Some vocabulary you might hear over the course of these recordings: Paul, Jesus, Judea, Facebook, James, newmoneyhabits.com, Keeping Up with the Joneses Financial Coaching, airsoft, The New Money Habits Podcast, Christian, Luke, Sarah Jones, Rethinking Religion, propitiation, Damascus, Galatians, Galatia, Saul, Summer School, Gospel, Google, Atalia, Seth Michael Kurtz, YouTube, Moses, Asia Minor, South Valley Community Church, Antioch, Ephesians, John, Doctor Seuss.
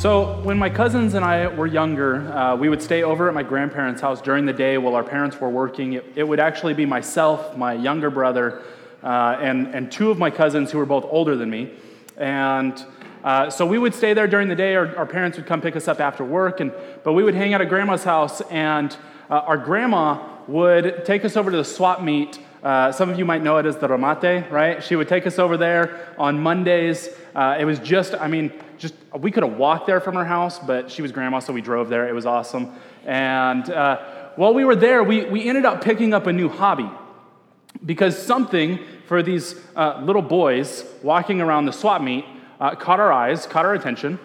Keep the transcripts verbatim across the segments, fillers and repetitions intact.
So when my cousins and I were younger, uh, we would stay over at my grandparents' house during the day while our parents were working. It, it would actually be myself, my younger brother, uh, and, and two of my cousins who were both older than me. And uh, so we would stay there during the day. Our, our parents would come pick us up after work, and but we would hang out at Grandma's house, and uh, our grandma would take us over to the swap meet. Uh, some of you might know it as the Ramate, right? She would take us over there on Mondays. Uh, it was just, I mean, just we could have walked there from her house, but she was grandma, so we drove there. It was awesome. And uh, while we were there, we, we ended up picking up a new hobby, because something for these uh, little boys walking around the swap meet uh, caught our eyes, caught our attention,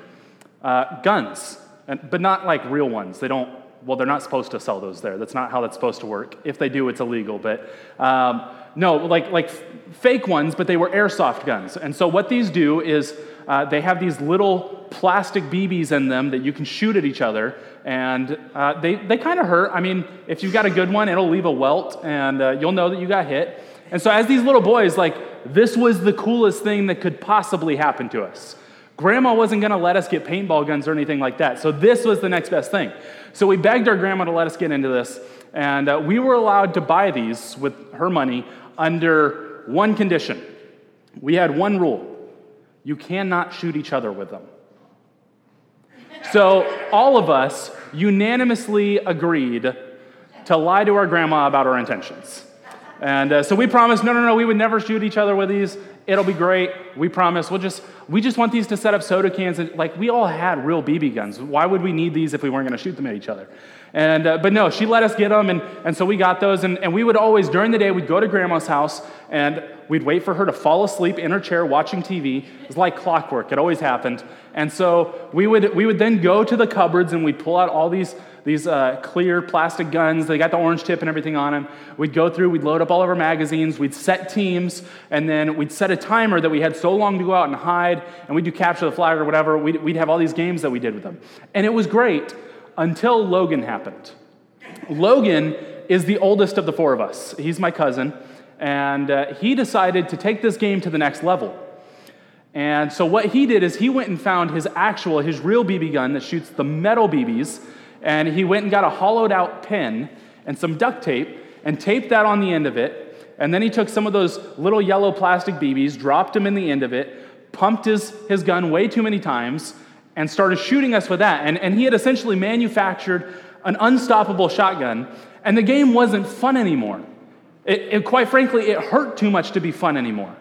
uh, guns, and, but not like real ones. They don't. Well, they're not supposed to sell those there. That's not how that's supposed to work. If they do, it's illegal. But um, no, like like f- fake ones, but they were airsoft guns. And so what these do is uh, they have these little plastic B Bs in them that you can shoot at each other, and uh, they, they kind of hurt. I mean, if you've got a good one, it'll leave a welt, and uh, you'll know that you got hit. And so as these little boys, like, this was the coolest thing that could possibly happen to us. Grandma wasn't going to let us get paintball guns or anything like that, so this was the next best thing. So we begged our grandma to let us get into this, and uh, we were allowed to buy these with her money under one condition. We had one rule. You cannot shoot each other with them. So all of us unanimously agreed to lie to our grandma about our intentions. And uh, so we promised, no, no, no, we would never shoot each other with these. It'll be great. We promise. We'll just, we just want these to set up soda cans. And, like, we all had real B B guns. Why would we need these if we weren't going to shoot them at each other? And, uh, but no, she let us get them. And, and so we got those. And, and we would always, during the day, we'd go to Grandma's house and we'd wait for her to fall asleep in her chair watching T V. It was like clockwork. It always happened. And so we would, we would then go to the cupboards and we'd pull out all these These uh, clear plastic guns. They got the orange tip and everything on them. We'd go through, we'd load up all of our magazines, we'd set teams, and then we'd set a timer that we had so long to go out and hide, and we'd do capture the flag or whatever. We'd, we'd have all these games that we did with them. And it was great until Logan happened. Logan is the oldest of the four of us. He's my cousin, and uh, he decided to take this game to the next level. And so what he did is he went and found his actual, his real B B gun that shoots the metal B Bs, and he went and got a hollowed-out pin and some duct tape and taped that on the end of it. And then he took some of those little yellow plastic B Bs, dropped them in the end of it, pumped his, his gun way too many times, and started shooting us with that. And, and he had essentially manufactured an unstoppable shotgun, and the game wasn't fun anymore. It, it, quite frankly, it hurt too much to be fun anymore.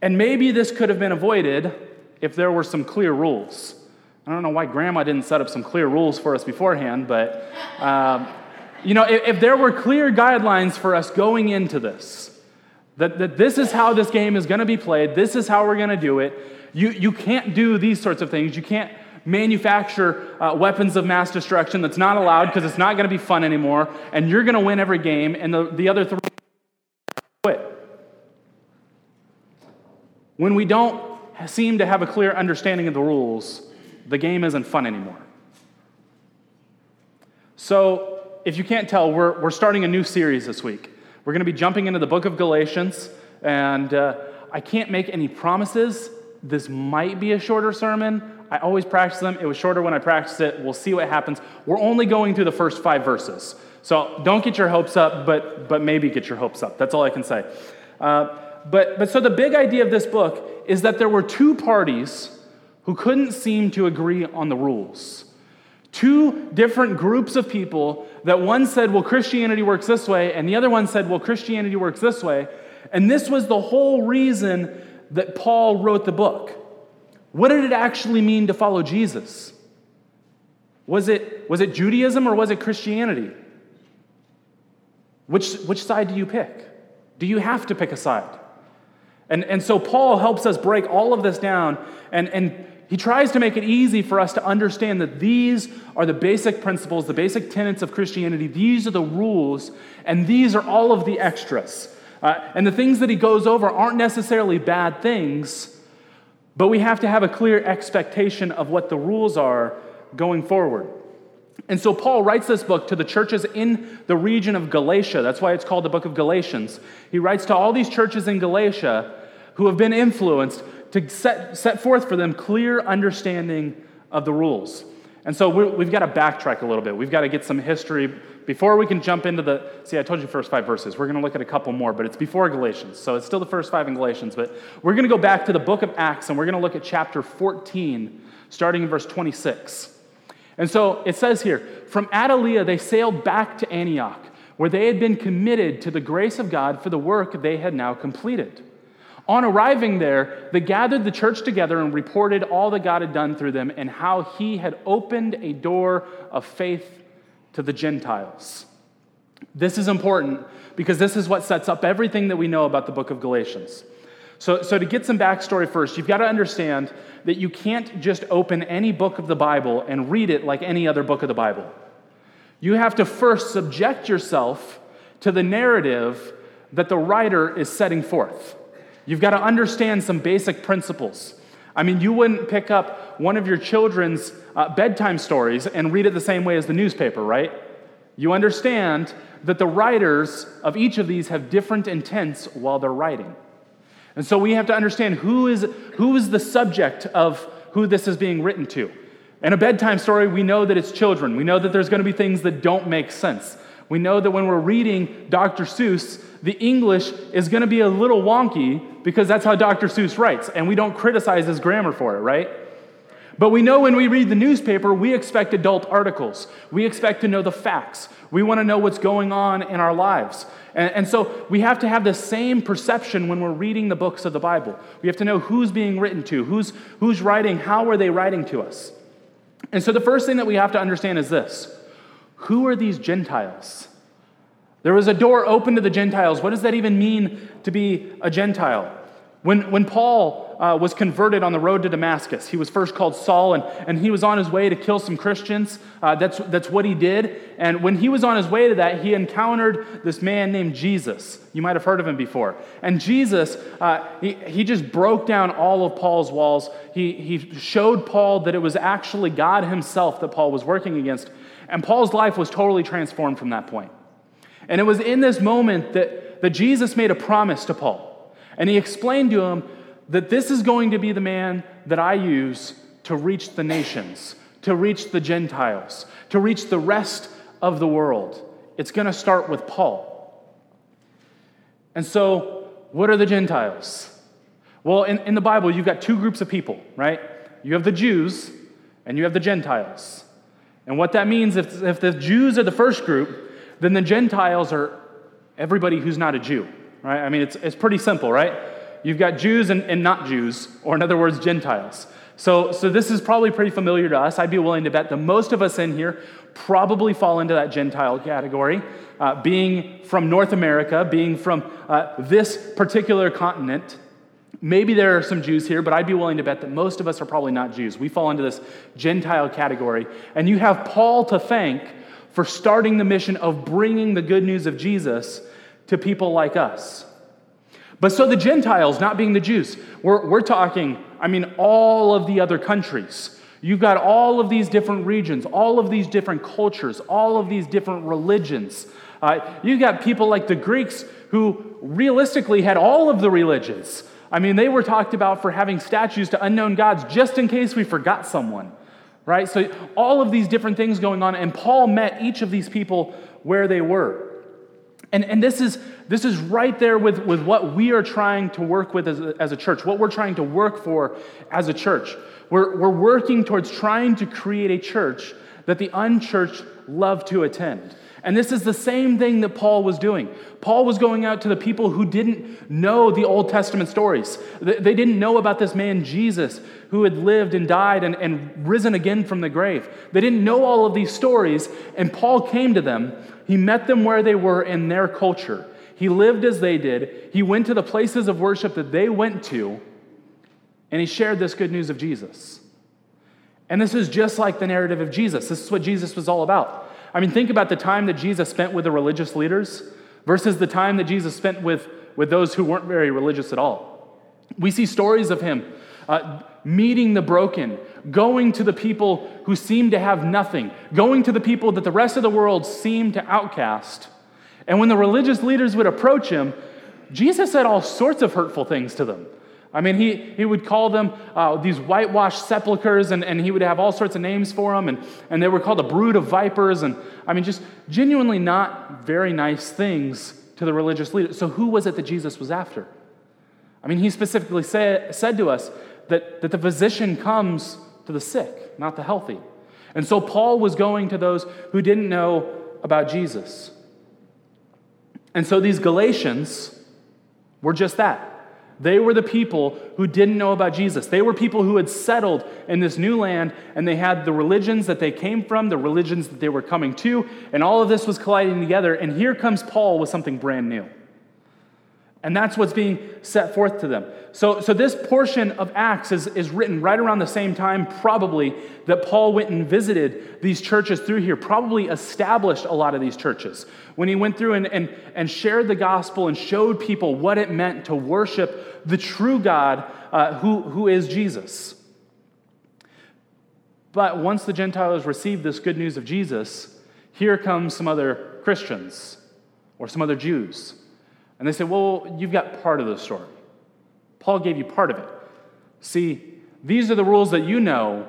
And maybe this could have been avoided if there were some clear rules. I don't know why Grandma didn't set up some clear rules for us beforehand, but, um, you know, if, if there were clear guidelines for us going into this, that, that this is how this game is going to be played, this is how we're going to do it, you, you can't do these sorts of things, you can't manufacture uh, weapons of mass destruction that's not allowed because it's not going to be fun anymore, and you're going to win every game, and the, the other three quit. When we don't seem to have a clear understanding of the rules, the game isn't fun anymore. So, if you can't tell, we're we're starting a new series this week. We're going to be jumping into the book of Galatians, and uh, I can't make any promises. This might be a shorter sermon. I always practice them. It was shorter when I practiced it. We'll see what happens. We're only going through the first five verses, so don't get your hopes up, but but maybe get your hopes up. That's all I can say. Uh, but but so the big idea of this book is that there were two parties who couldn't seem to agree on the rules. Two different groups of people that one said, well, Christianity works this way, and the other one said, well, Christianity works this way. And this was the whole reason that Paul wrote the book. What did it actually mean to follow Jesus? Was it, was it Judaism or was it Christianity? Which, which side do you pick? Do you have to pick a side? And, and so Paul helps us break all of this down, and, and He tries to make it easy for us to understand that these are the basic principles, the basic tenets of Christianity. These are the rules, and these are all of the extras. Uh, and the things that he goes over aren't necessarily bad things, but we have to have a clear expectation of what the rules are going forward. And so Paul writes this book to the churches in the region of Galatia. That's why it's called the book of Galatians. He writes to all these churches in Galatia who have been influenced to set, set forth for them clear understanding of the rules. And so we're, we've got to backtrack a little bit. We've got to get some history before we can jump into the... See, I told you first five verses. We're going to look at a couple more, but it's before Galatians. So it's still the first five in Galatians, but we're going to go back to the book of Acts, and we're going to look at chapter fourteen, starting in verse twenty-six. And so it says here, from Atalia they sailed back to Antioch, where they had been committed to the grace of God for the work they had now completed. On arriving there, they gathered the church together and reported all that God had done through them and how he had opened a door of faith to the Gentiles. This is important because this is what sets up everything that we know about the book of Galatians. So, so to get some backstory first, you've got to understand that you can't just open any book of the Bible and read it like any other book of the Bible. You have to first subject yourself to the narrative that the writer is setting forth. You've got to understand some basic principles. I mean, you wouldn't pick up one of your children's uh, bedtime stories and read it the same way as the newspaper, right? You understand that the writers of each of these have different intents while they're writing. And so we have to understand who is who is the subject of who this is being written to. In a bedtime story, we know that it's children. We know that there's going to be things that don't make sense. We know that when we're reading Doctor Seuss, the English is going to be a little wonky because that's how Doctor Seuss writes, and we don't criticize his grammar for it, right? But we know when we read the newspaper, we expect adult articles. We expect to know the facts. We want to know what's going on in our lives. And, and so we have to have the same perception when we're reading the books of the Bible. We have to know who's being written to, who's, who's writing, how are they writing to us. And so the first thing that we have to understand is this. Who are these Gentiles? There was a door open to the Gentiles. What does that even mean to be a Gentile? When, when Paul uh, was converted on the road to Damascus, he was first called Saul, and, and he was on his way to kill some Christians. Uh, that's, that's what he did. And when he was on his way to that, he encountered this man named Jesus. You might have heard of him before. And Jesus, uh, he, he just broke down all of Paul's walls. He, he showed Paul that it was actually God himself that Paul was working against. And Paul's life was totally transformed from that point. And it was in this moment that, that Jesus made a promise to Paul. And he explained to him that this is going to be the man that I use to reach the nations, to reach the Gentiles, to reach the rest of the world. It's going to start with Paul. And so, what are the Gentiles? Well, in, in the Bible, you've got two groups of people, right? You have the Jews and you have the Gentiles. And what that means, if, if the Jews are the first group, then the Gentiles are everybody who's not a Jew, right? I mean, it's it's pretty simple, right? You've got Jews and, and not Jews, or in other words, Gentiles. So, so this is probably pretty familiar to us. I'd be willing to bet that most of us in here probably fall into that Gentile category, uh, being from North America, being from uh, this particular continent. Maybe there are some Jews here, but I'd be willing to bet that most of us are probably not Jews. We fall into this Gentile category. And you have Paul to thank for starting the mission of bringing the good news of Jesus to people like us. But so the Gentiles, not being the Jews, we're, we're talking, I mean, all of the other countries. You've got all of these different regions, all of these different cultures, all of these different religions. Uh, you've got people like the Greeks who realistically had all of the religions. I mean, they were talked about for having statues to unknown gods just in case we forgot someone. Right? So all of these different things going on, and Paul met each of these people where they were. And, and this is this is right there with, with what we are trying to work with as a, as a church, what we're trying to work for as a church. We're, we're working towards trying to create a church that the unchurched love to attend. And this is the same thing that Paul was doing. Paul was going out to the people who didn't know the Old Testament stories. They didn't know about this man, Jesus, who had lived and died and, and risen again from the grave. They didn't know all of these stories, and Paul came to them. He met them where they were in their culture. He lived as they did. He went to the places of worship that they went to, and he shared this good news of Jesus. And this is just like the narrative of Jesus. This is what Jesus was all about. I mean, think about the time that Jesus spent with the religious leaders versus the time that Jesus spent with, with those who weren't very religious at all. We see stories of him uh, meeting the broken, going to the people who seem to have nothing, going to the people that the rest of the world seemed to outcast. And when the religious leaders would approach him, Jesus said all sorts of hurtful things to them. I mean, he, he would call them uh, these whitewashed sepulchers, and, and he would have all sorts of names for them, and, and they were called a brood of vipers, and I mean, just genuinely not very nice things to the religious leaders. So who was it that Jesus was after? I mean, he specifically say, said to us that, that the physician comes to the sick, not the healthy. And so Paul was going to those who didn't know about Jesus. And so these Galatians were just that. They were the people who didn't know about Jesus. They were people who had settled in this new land, and they had the religions that they came from, the religions that they were coming to, and all of this was colliding together, and here comes Paul with something brand new. And that's what's being set forth to them. So, so this portion of Acts is, is written right around the same time, probably, that Paul went and visited these churches through here, probably established a lot of these churches. When he went through and, and, and shared the gospel and showed people what it meant to worship the true God uh, who, who is Jesus. But once the Gentiles received this good news of Jesus, here comes some other Christians or some other Jews. And they said, well, you've got part of the story. Paul gave you part of it. See, these are the rules that you know,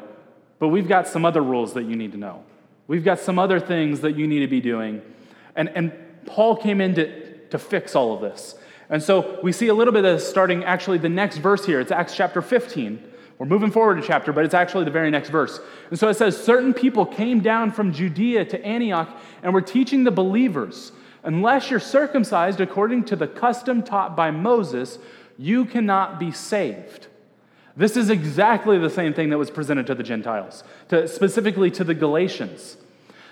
but we've got some other rules that you need to know. We've got some other things that you need to be doing. And, and Paul came in to, to fix all of this. And so we see a little bit of this starting actually the next verse here. It's Acts chapter fifteen. We're moving forward a chapter, but it's actually the very next verse. And so it says, certain people came down from Judea to Antioch and were teaching the believers, unless you're circumcised according to the custom taught by Moses, you cannot be saved. This is exactly the same thing that was presented to the Gentiles, to, specifically to the Galatians,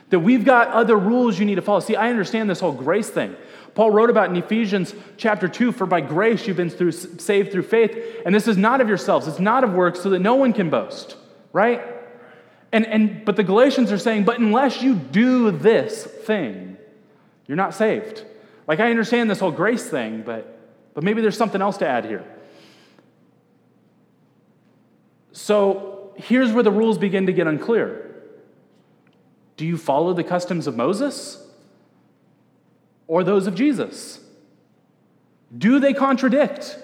that we've got other rules you need to follow. See, I understand this whole grace thing. Paul wrote about in Ephesians chapter two, for by grace you've been through, saved through faith, and this is not of yourselves, it's not of works, so that no one can boast, right? And and but the Galatians are saying, but unless you do this thing, you're not saved. Like, I understand this whole grace thing, but, but maybe there's something else to add here. So here's where the rules begin to get unclear. Do you follow the customs of Moses or those of Jesus? Do they contradict?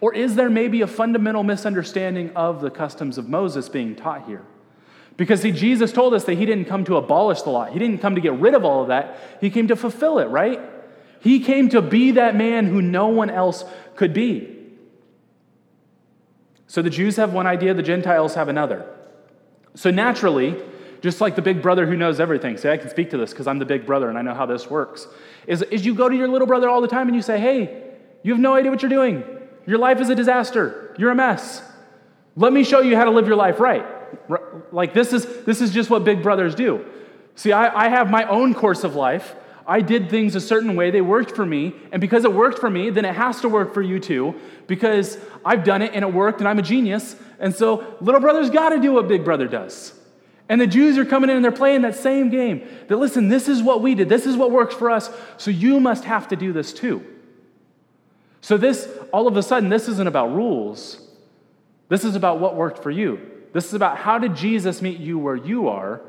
Or is there maybe a fundamental misunderstanding of the customs of Moses being taught here? Because, see, Jesus told us that he didn't come to abolish the law. He didn't come to get rid of all of that. He came to fulfill it, right? He came to be that man who no one else could be. So the Jews have one idea, the Gentiles have another. So naturally, just like the big brother who knows everything, see, I can speak to this because I'm the big brother and I know how this works, is, is you go to your little brother all the time and you say, hey, you have no idea what you're doing. Your life is a disaster. You're a mess. Let me show you how to live your life right. Like, this is this is just what big brothers do. See, I, I have my own course of life. I did things a certain way. They worked for me. And because it worked for me, then it has to work for you too, because I've done it and it worked and I'm a genius. And so little brother's got to do what big brother does. And the Jews are coming in and they're playing that same game. That, listen, this is what we did. This is what works for us. So you must have to do this too. So this, all of a sudden, this isn't about rules. This is about what worked for you. This is about how did Jesus meet you where you are,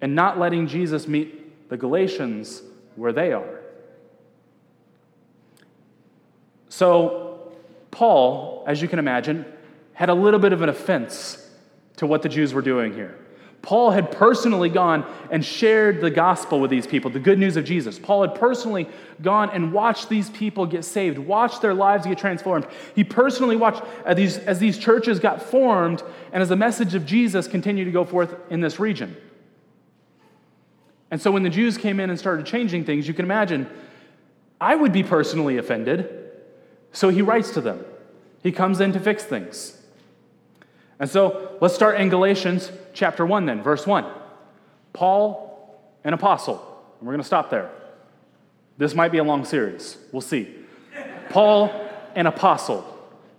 and not letting Jesus meet the Galatians where they are. So Paul, as you can imagine, had a little bit of an offense to what the Jews were doing here. Paul had personally gone and shared the gospel with these people, the good news of Jesus. Paul had personally gone and watched these people get saved, watched their lives get transformed. He personally watched as these, as these churches got formed and as the message of Jesus continued to go forth in this region. And so when the Jews came in and started changing things, you can imagine, I would be personally offended. So he writes to them. He comes in to fix things. And so let's start in Galatians chapter one then, verse one. Paul, an apostle. And we're going to stop there. This might be a long series. We'll see. Paul, an apostle.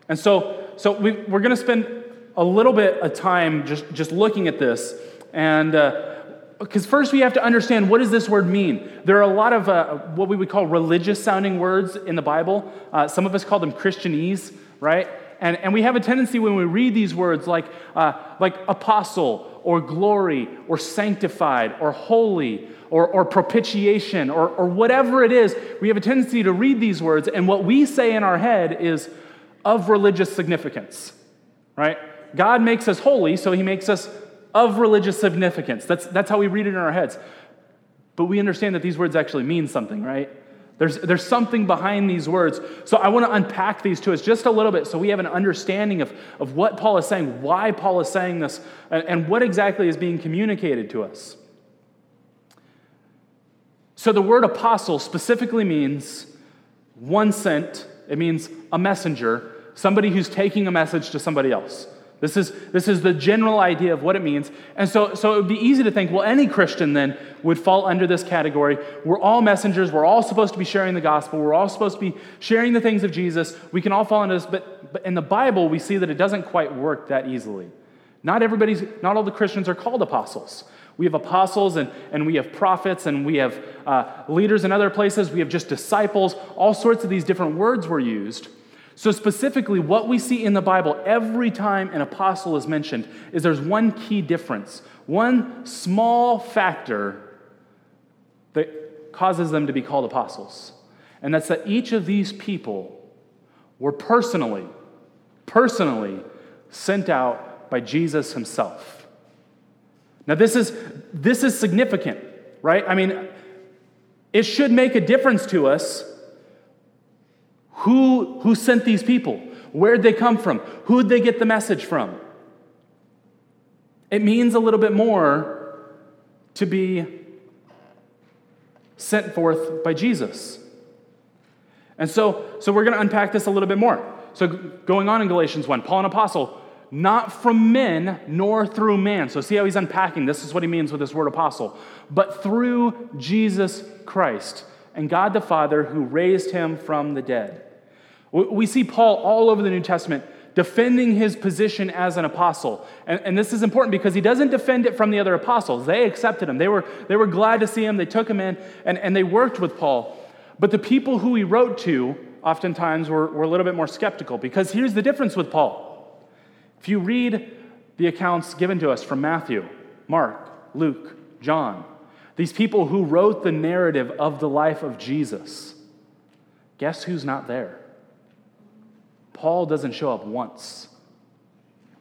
And so, so we, we're going to spend a little bit of time just, just looking at this. And uh, because first we have to understand, what does this word mean? There are a lot of uh, what we would call religious-sounding words in the Bible. Uh, some of us call them Christianese, right? And and we have a tendency when we read these words like uh, like apostle or glory or sanctified or holy or, or propitiation or, or whatever it is, we have a tendency to read these words, and what we say in our head is of religious significance, right? God makes us holy, so he makes us of religious significance. That's that's how we read it in our heads. But we understand that these words actually mean something, right? There's there's something behind these words. So I want to unpack these to us just a little bit so we have an understanding of, of what Paul is saying, why Paul is saying this, and, and what exactly is being communicated to us. So the word apostle specifically means one sent. It means a messenger, somebody who's taking a message to somebody else. This is this is the general idea of what it means. And so, so it would be easy to think, well, any Christian then would fall under this category. We're all messengers. We're all supposed to be sharing the gospel. We're all supposed to be sharing the things of Jesus. We can all fall into this. But, but in the Bible, we see that it doesn't quite work that easily. Not everybody's, not all the Christians are called apostles. We have apostles, and, and we have prophets, and we have uh, leaders in other places. We have just disciples. All sorts of these different words were used. So specifically, what we see in the Bible every time an apostle is mentioned is there's one key difference, one small factor that causes them to be called apostles. And that's that each of these people were personally, personally sent out by Jesus himself. Now this is, this is significant, right? I mean, it should make a difference to us. Who, who sent these people? Where'd they come from? Who'd they get the message from? It means a little bit more to be sent forth by Jesus. And so, so we're going to unpack this a little bit more. So going on in Galatians one, Paul an apostle, not from men nor through man. So see how he's unpacking. This is what he means with this word apostle. But through Jesus Christ and God the Father who raised him from the dead. We see Paul all over the New Testament defending his position as an apostle. And, and this is important because he doesn't defend it from the other apostles. They accepted him. They were, they were glad to see him. They took him in, and, and they worked with Paul. But the people who he wrote to oftentimes were, were a little bit more skeptical, because here's the difference with Paul. If you read the accounts given to us from Matthew, Mark, Luke, John, these people who wrote the narrative of the life of Jesus, guess who's not there? Paul doesn't show up once.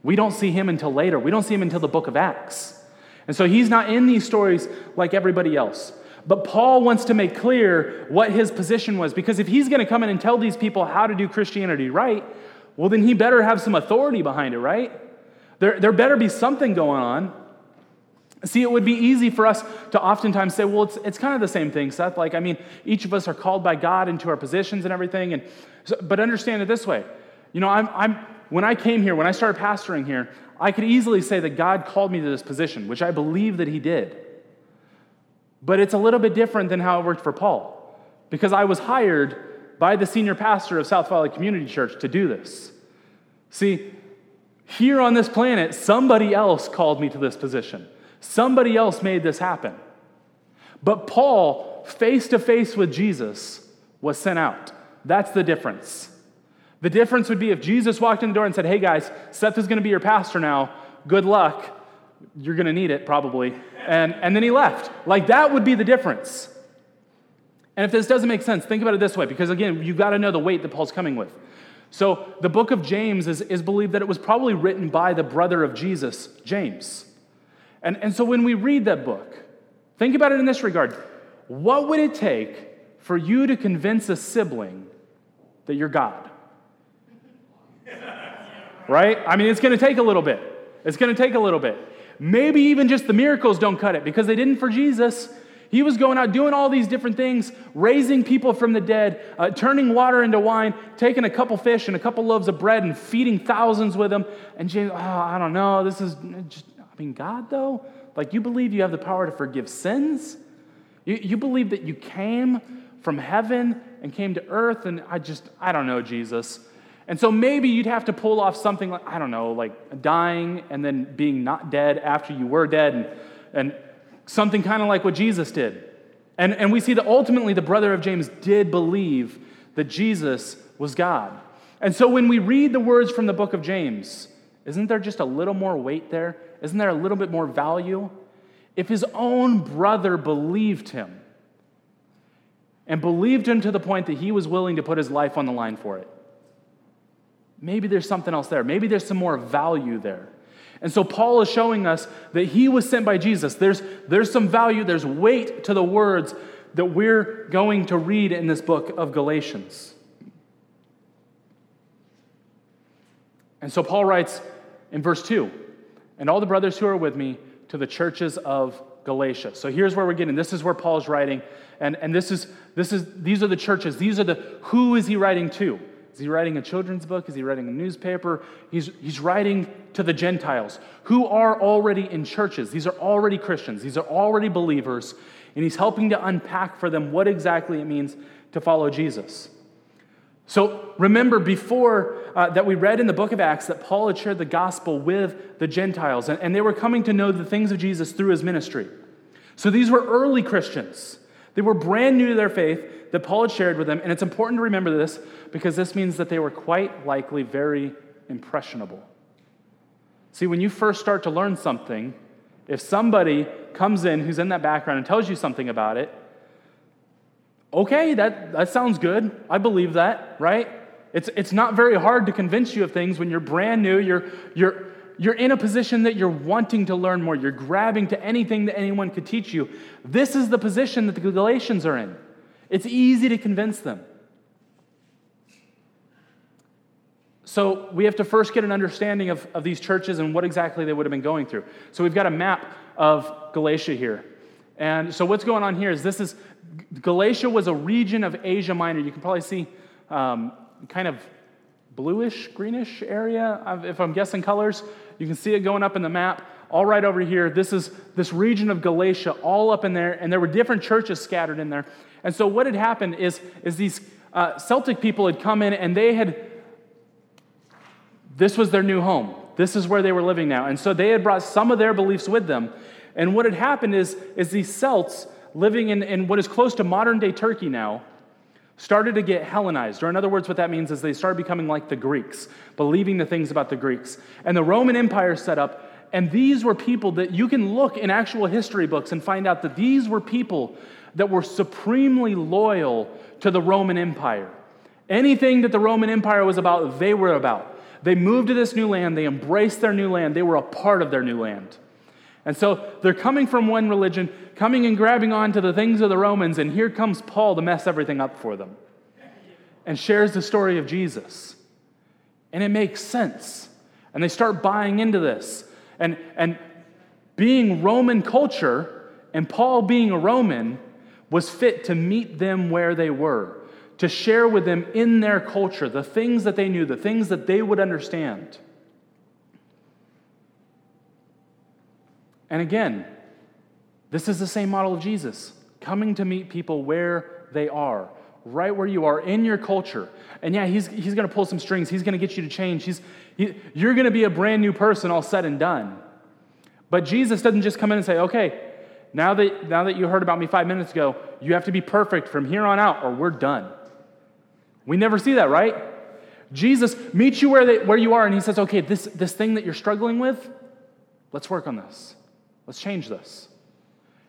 We don't see him until later. We don't see him until the book of Acts. And so he's not in these stories like everybody else. But Paul wants to make clear what his position was, because if he's going to come in and tell these people how to do Christianity right, well, then he better have some authority behind it, right? There, there better be something going on. See, it would be easy for us to oftentimes say, well, it's it's kind of the same thing, Seth. Like, I mean, each of us are called by God into our positions and everything. And so, but understand it this way. You know, I'm I'm when I came here, when I started pastoring here, I could easily say that God called me to this position, which I believe that he did. But it's a little bit different than how it worked for Paul, because I was hired by the senior pastor of South Valley Community Church to do this. See, here on this planet, somebody else called me to this position. Somebody else made this happen. But Paul, face-to-face with Jesus, was sent out. That's the difference. The difference would be if Jesus walked in the door and said, hey guys, Seth is going to be your pastor now. Good luck. You're going to need it, probably. And, and then he left. Like, that would be the difference. And if this doesn't make sense, think about it this way, because again, you've got to know the weight that Paul's coming with. So the book of James is, is believed that it was probably written by the brother of Jesus, James. And, and so when we read that book, think about it in this regard. What would it take for you to convince a sibling that you're God? Right? I mean, it's going to take a little bit. It's going to take a little bit. Maybe even just the miracles don't cut it, because they didn't for Jesus. He was going out doing all these different things, raising people from the dead, uh, turning water into wine, taking a couple fish and a couple loaves of bread and feeding thousands with them. And James, oh, I don't know, this is just... I mean, God, though, like, you believe you have the power to forgive sins? You, you believe that you came from heaven and came to earth, and I just, I don't know, Jesus. And so maybe you'd have to pull off something like, I don't know, like dying and then being not dead after you were dead, and, and something kind of like what Jesus did. And, and we see that ultimately the brother of James did believe that Jesus was God. And so when we read the words from the book of James, isn't there just a little more weight there? Isn't there a little bit more value? If his own brother believed him, and believed him to the point that he was willing to put his life on the line for it, maybe there's something else there. Maybe there's some more value there. And so Paul is showing us that he was sent by Jesus. There's, there's some value, there's weight to the words that we're going to read in this book of Galatians. And so Paul writes in verse two, and all the brothers who are with me to the churches of Galatia. So here's where we're getting. This is where Paul's writing, and, and this is this is these are the churches. These are the who is he writing to? Is he writing a children's book? Is he writing a newspaper? He's he's writing to the Gentiles who are already in churches. These are already Christians. These are already believers, and he's helping to unpack for them what exactly it means to follow Jesus. So remember before uh, that we read in the book of Acts that Paul had shared the gospel with the Gentiles, and, and they were coming to know the things of Jesus through his ministry. So these were early Christians. They were brand new to their faith that Paul had shared with them, and it's important to remember this because this means that they were quite likely very impressionable. See, when you first start to learn something, if somebody comes in who's in that background and tells you something about it, okay, that, that sounds good. I believe that, right? It's it's not very hard to convince you of things when you're brand new. You're you're you're in a position that you're wanting to learn more. You're grabbing to anything that anyone could teach you. This is the position that the Galatians are in. It's easy to convince them. So we have to first get an understanding of, of these churches and what exactly they would have been going through. So we've got a map of Galatia here. And so what's going on here is this is, Galatia was a region of Asia Minor. You can probably see um, kind of bluish, greenish area, if I'm guessing colors. You can see it going up in the map. All right over here, this is this region of Galatia, all up in there, and there were different churches scattered in there. And so what had happened is, is these uh, Celtic people had come in, and they had, this was their new home. This is where they were living now. And so they had brought some of their beliefs with them. And what had happened is, is these Celts living in, in what is close to modern-day Turkey now started to get Hellenized. Or in other words, what that means is they started becoming like the Greeks, believing the things about the Greeks. And the Roman Empire set up, and these were people that you can look in actual history books and find out that these were people that were supremely loyal to the Roman Empire. Anything that the Roman Empire was about, they were about. They moved to this new land, they embraced their new land, they were a part of their new land. And so they're coming from one religion, coming and grabbing on to the things of the Romans, and here comes Paul to mess everything up for them and shares the story of Jesus. And it makes sense. And they start buying into this. And, and being Roman culture and Paul being a Roman was fit to meet them where they were, to share with them in their culture the things that they knew, the things that they would understand. And again, this is the same model of Jesus, coming to meet people where they are, right where you are, in your culture. And yeah, he's he's going to pull some strings. He's going to get you to change. He's he, You're going to be a brand new person all said and done. But Jesus doesn't just come in and say, okay, now that, now that you heard about me five minutes ago, you have to be perfect from here on out or we're done. We never see that, right? Jesus meets you where, they, where you are, and he says, okay, this, this thing that you're struggling with, let's work on this. Let's change this.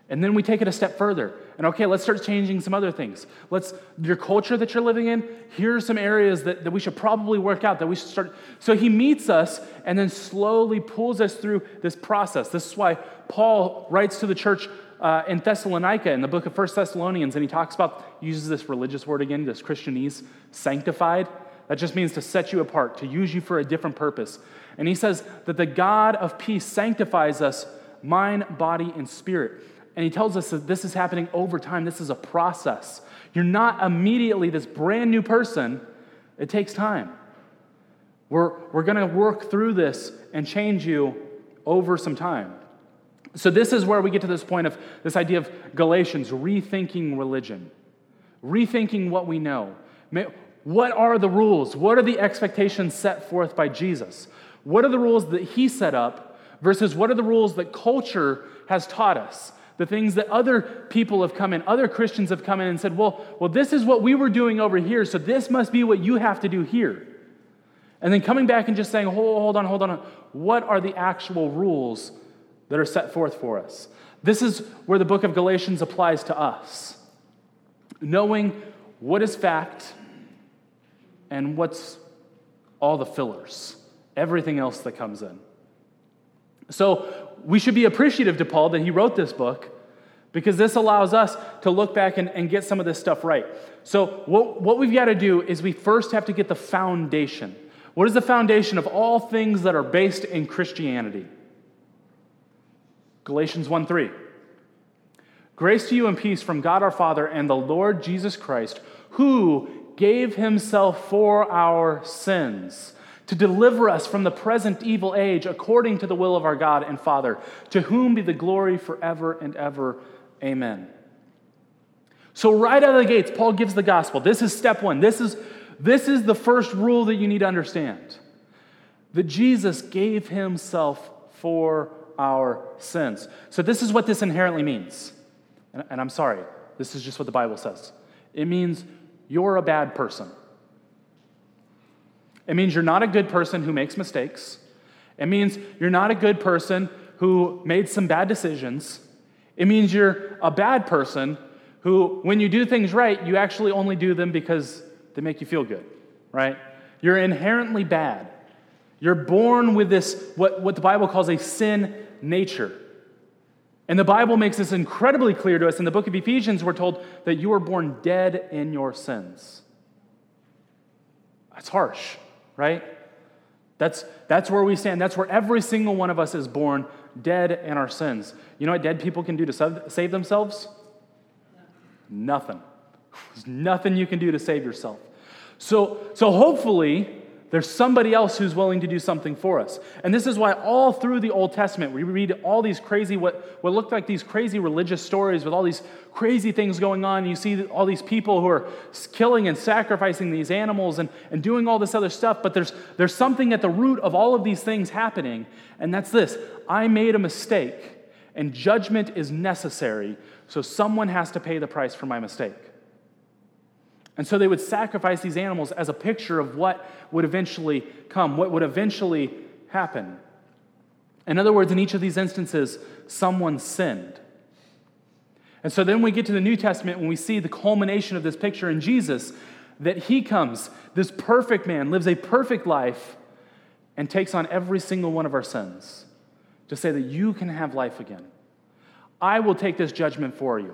And then we take it a step further. And okay, let's start changing some other things. Let's, your culture that you're living in, here are some areas that, that we should probably work out, that we should start. So he meets us and then slowly pulls us through this process. This is why Paul writes to the church uh, in Thessalonica in the book of First Thessalonians, and he talks about, uses this religious word again, this Christianese, sanctified. That just means to set you apart, to use you for a different purpose. And he says that the God of peace sanctifies us, mind, body, and spirit. And he tells us that this is happening over time. This is a process. You're not immediately this brand new person. It takes time. We're, we're going to work through this and change you over some time. So this is where we get to this point of this idea of Galatians, rethinking religion, rethinking what we know. What are the rules? What are the expectations set forth by Jesus? What are the rules that he set up versus what are the rules that culture has taught us? The things that other people have come in, other Christians have come in and said, well, well, this is what we were doing over here, so this must be what you have to do here. And then coming back and just saying, hold, hold on, hold on, what are the actual rules that are set forth for us? This is where the book of Galatians applies to us. Knowing what is fact and what's all the fillers, everything else that comes in. So we should be appreciative to Paul that he wrote this book because this allows us to look back and, and get some of this stuff right. So what, what we've got to do is we first have to get the foundation. What is the foundation of all things that are based in Christianity? Galatians one three. Grace to you and peace from God our Father and the Lord Jesus Christ, who gave himself for our sins, to deliver us from the present evil age according to the will of our God and Father, to whom be the glory forever and ever. Amen. So right out of the gates, Paul gives the gospel. This is step one. This is, this is the first rule that you need to understand. That Jesus gave himself for our sins. So this is what this inherently means. And, and I'm sorry, this is just what the Bible says. It means you're a bad person. It means you're not a good person who makes mistakes. It means you're not a good person who made some bad decisions. It means you're a bad person who, when you do things right, you actually only do them because they make you feel good, right? You're inherently bad. You're born with this, what, what the Bible calls a sin nature. And the Bible makes this incredibly clear to us. In the book of Ephesians, we're told that you were born dead in your sins. That's harsh. Right? That's that's where we stand. That's where every single one of us is born, dead in our sins. You know what dead people can do to save themselves? Nothing. There's nothing you can do to save yourself. So, so hopefully there's somebody else who's willing to do something for us. And this is why all through the Old Testament we read all these crazy, what, what looked like these crazy religious stories with all these crazy things going on. You see all these people who are killing and sacrificing these animals and, and doing all this other stuff. But there's, there's something at the root of all of these things happening. And that's this. I made a mistake and judgment is necessary. So someone has to pay the price for my mistake. And so they would sacrifice these animals as a picture of what would eventually come, what would eventually happen. In other words, in each of these instances, someone sinned. And so then we get to the New Testament when we see the culmination of this picture in Jesus, that he comes, this perfect man, lives a perfect life, and takes on every single one of our sins to say that you can have life again. I will take this judgment for you.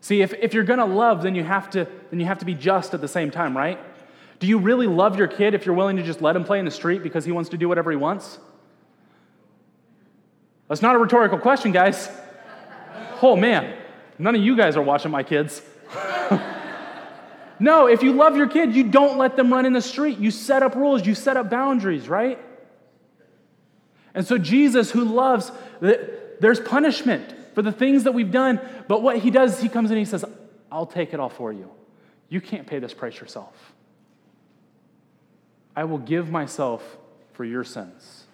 See, if, if you're going to love, then you have to then you have to be just at the same time, right? Do you really love your kid if you're willing to just let him play in the street because he wants to do whatever he wants? That's not a rhetorical question, guys. Oh, man. None of you guys are watching my kids. No, if you love your kid, you don't let them run in the street. You set up rules. You set up boundaries, right? And so Jesus, who loves, there's punishment for the things that we've done. But what he does, he comes in and he says, I'll take it all for you. You can't pay this price yourself. I will give myself for your sins.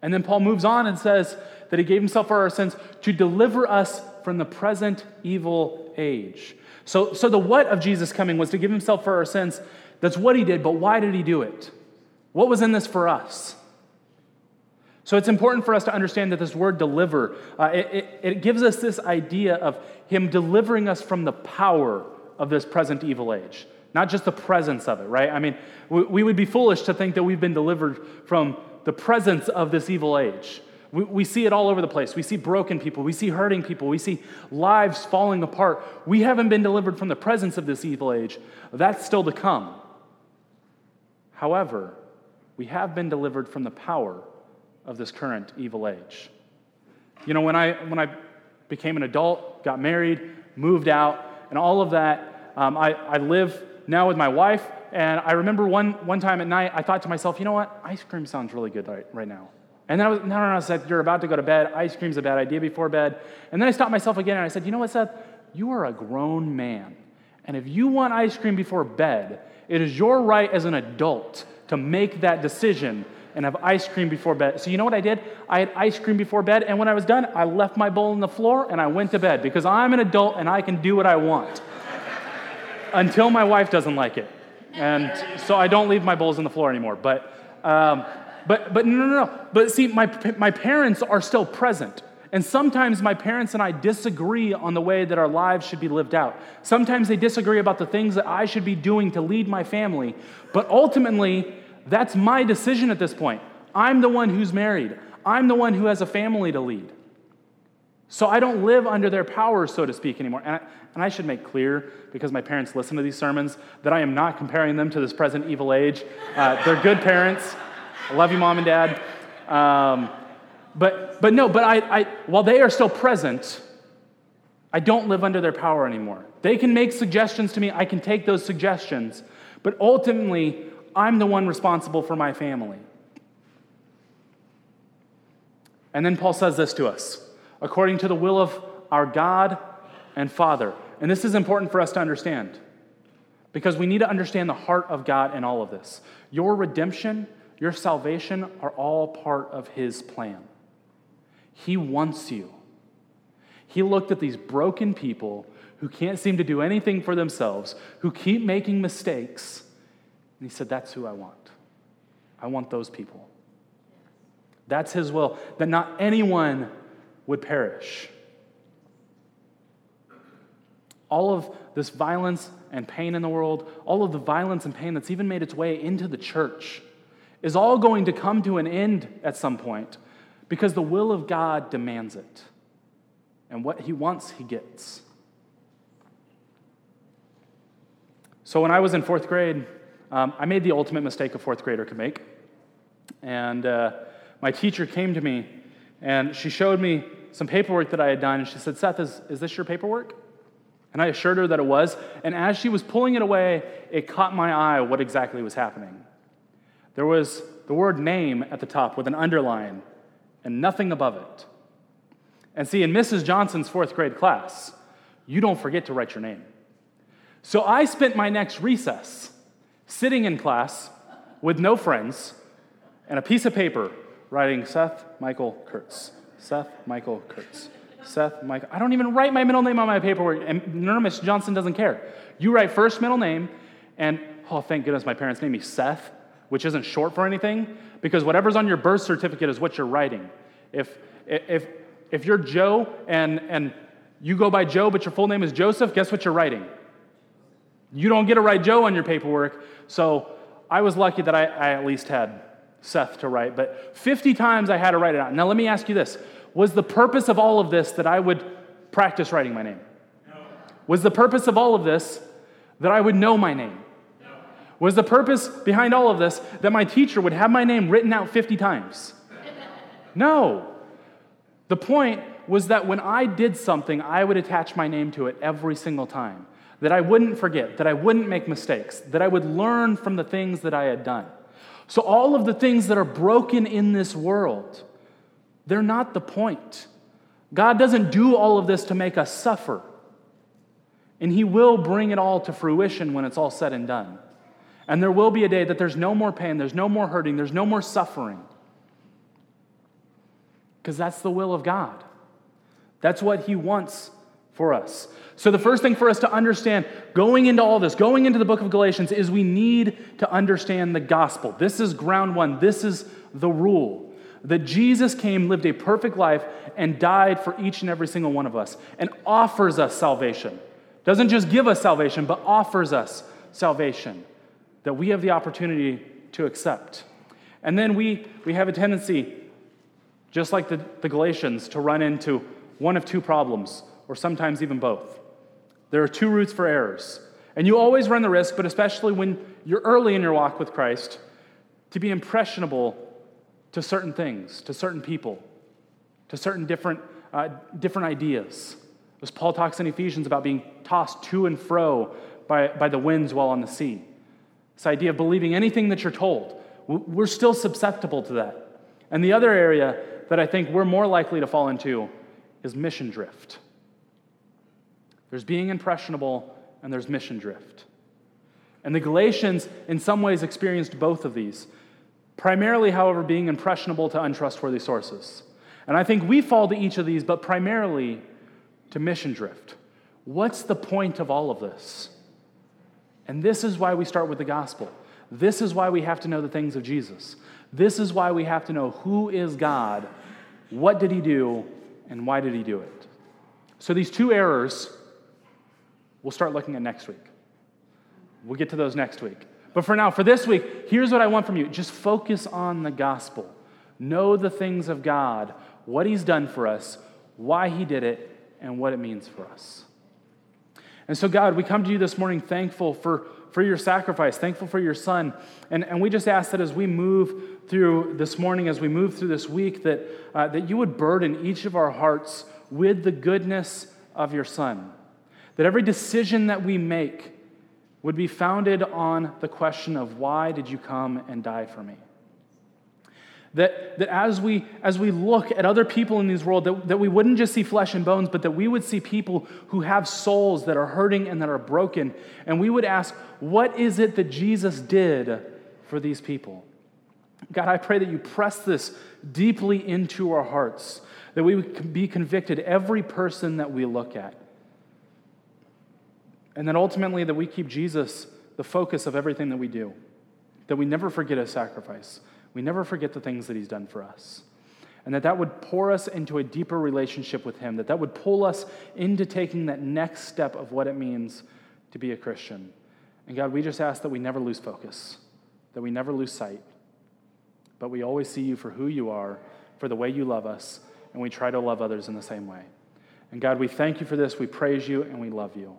And then Paul moves on and says that he gave himself for our sins to deliver us from the present evil age. So, so the what of Jesus coming was to give himself for our sins. That's what he did, but why did he do it? What was in this for us? So it's important for us to understand that this word deliver, uh, it, it, it gives us this idea of him delivering us from the power of this present evil age, not just the presence of it, right? I mean, we, we would be foolish to think that we've been delivered from the presence of this evil age. We, we see it all over the place. We see broken people. We see hurting people. We see lives falling apart. We haven't been delivered from the presence of this evil age. That's still to come. However, we have been delivered from the power of this current evil age. You know, when I when I became an adult, got married, moved out, and all of that, um, I, I live now with my wife, and I remember one one time at night, I thought to myself, you know what, ice cream sounds really good right, right now. And then I was, no, no, no, I said, you're about to go to bed, ice cream's a bad idea before bed. And then I stopped myself again, and I said, you know what, Seth, you are a grown man, And if you want ice cream before bed, it is your right as an adult to make that decision and have ice cream before bed. So you know what I did? I had ice cream before bed, and when I was done, I left my bowl on the floor and I went to bed because I'm an adult and I can do what I want until my wife doesn't like it. And so I don't leave my bowls on the floor anymore. But um, but but no, no, no. But see, my my parents are still present. And sometimes my parents and I disagree on the way that our lives should be lived out. Sometimes they disagree about the things that I should be doing to lead my family. But ultimately, that's my decision at this point. I'm the one who's married. I'm the one who has a family to lead. So I don't live under their power, so to speak, anymore. And I, and I should make clear, because my parents listen to these sermons, that I am not comparing them to this present evil age. Uh, they're good parents. I love you, Mom and Dad. Um, But but no, but I, I while they are still present, I don't live under their power anymore. They can make suggestions to me. I can take those suggestions. But ultimately, I'm the one responsible for my family. And then Paul says this to us, according to the will of our God and Father. And this is important for us to understand, because we need to understand the heart of God in all of this. Your redemption, your salvation are all part of his plan. He wants you. He looked at these broken people who can't seem to do anything for themselves, who keep making mistakes, and he said, that's who I want. I want those people. That's his will, that not anyone would perish. All of this violence and pain in the world, all of the violence and pain that's even made its way into the church, is all going to come to an end at some point, because the will of God demands it. And what he wants, he gets. So when I was in fourth grade, um, I made the ultimate mistake a fourth grader could make. And uh, my teacher came to me, and she showed me some paperwork that I had done, and she said, Seth, is, is this your paperwork? And I assured her that it was. And as she was pulling it away, it caught my eye what exactly was happening. There was the word name at the top with an underline, and nothing above it. And see, in Missus Johnson's fourth grade class, you don't forget to write your name. So I spent my next recess sitting in class with no friends and a piece of paper writing Seth Michael Kurtz, Seth Michael Kurtz, Seth Michael. I don't even write my middle name on my paperwork, and no, Missus Johnson doesn't care. You write first, middle name, and oh, thank goodness my parents named me Seth, which isn't short for anything, because whatever's on your birth certificate is what you're writing. If if if you're Joe and and you go by Joe, but your full name is Joseph, guess what you're writing? You don't get to write Joe on your paperwork. So I was lucky that I, I at least had Seth to write, but fifty times I had to write it out. Now let me ask you this. Was the purpose of all of this that I would practice writing my name? No. Was the purpose of all of this that I would know my name? Was the purpose behind all of this that my teacher would have my name written out fifty times? No. The point was that when I did something, I would attach my name to it every single time, that I wouldn't forget, that I wouldn't make mistakes, that I would learn from the things that I had done. So all of the things that are broken in this world, they're not the point. God doesn't do all of this to make us suffer, and he will bring it all to fruition when it's all said and done. And there will be a day that there's no more pain, there's no more hurting, there's no more suffering. Because that's the will of God. That's what he wants for us. So the first thing for us to understand going into all this, going into the book of Galatians, is we need to understand the gospel. This is ground one. This is the rule. That Jesus came, lived a perfect life, and died for each and every single one of us, and offers us salvation. Doesn't just give us salvation, but offers us salvation that we have the opportunity to accept. And then we, we have a tendency, just like the, the Galatians, to run into one of two problems, or sometimes even both. There are two routes for errors. And you always run the risk, but especially when you're early in your walk with Christ, to be impressionable to certain things, to certain people, to certain different, uh, different ideas. As Paul talks in Ephesians about being tossed to and fro by, by the winds while on the sea. This idea of believing anything that you're told. We're still susceptible to that. And the other area that I think we're more likely to fall into is mission drift. There's being impressionable and there's mission drift. And the Galatians, in some ways, experienced both of these, primarily, however, being impressionable to untrustworthy sources. And I think we fall to each of these, but primarily to mission drift. What's the point of all of this? And this is why we start with the gospel. This is why we have to know the things of Jesus. This is why we have to know who is God, what did he do, and why did he do it? So these two errors we'll start looking at next week. We'll get to those next week. But for now, for this week, here's what I want from you. Just focus on the gospel. Know the things of God, what he's done for us, why he did it, and what it means for us. And so, God, we come to you this morning thankful for, for your sacrifice, thankful for your son. And, and we just ask that as we move through this morning, as we move through this week, that, uh, that you would burden each of our hearts with the goodness of your son. That every decision that we make would be founded on the question of why did you come and die for me? That, that as we as we look at other people in this world, that, that we wouldn't just see flesh and bones, but that we would see people who have souls that are hurting and that are broken. And we would ask, what is it that Jesus did for these people? God, I pray that you press this deeply into our hearts, that we would be convicted every person that we look at. And then ultimately that we keep Jesus the focus of everything that we do, that we never forget his sacrifice. We never forget the things that he's done for us. And that that would pour us into a deeper relationship with him, that that would pull us into taking that next step of what it means to be a Christian. And God, we just ask that we never lose focus, that we never lose sight, but we always see you for who you are, for the way you love us, and we try to love others in the same way. And God, we thank you for this, we praise you, and we love you.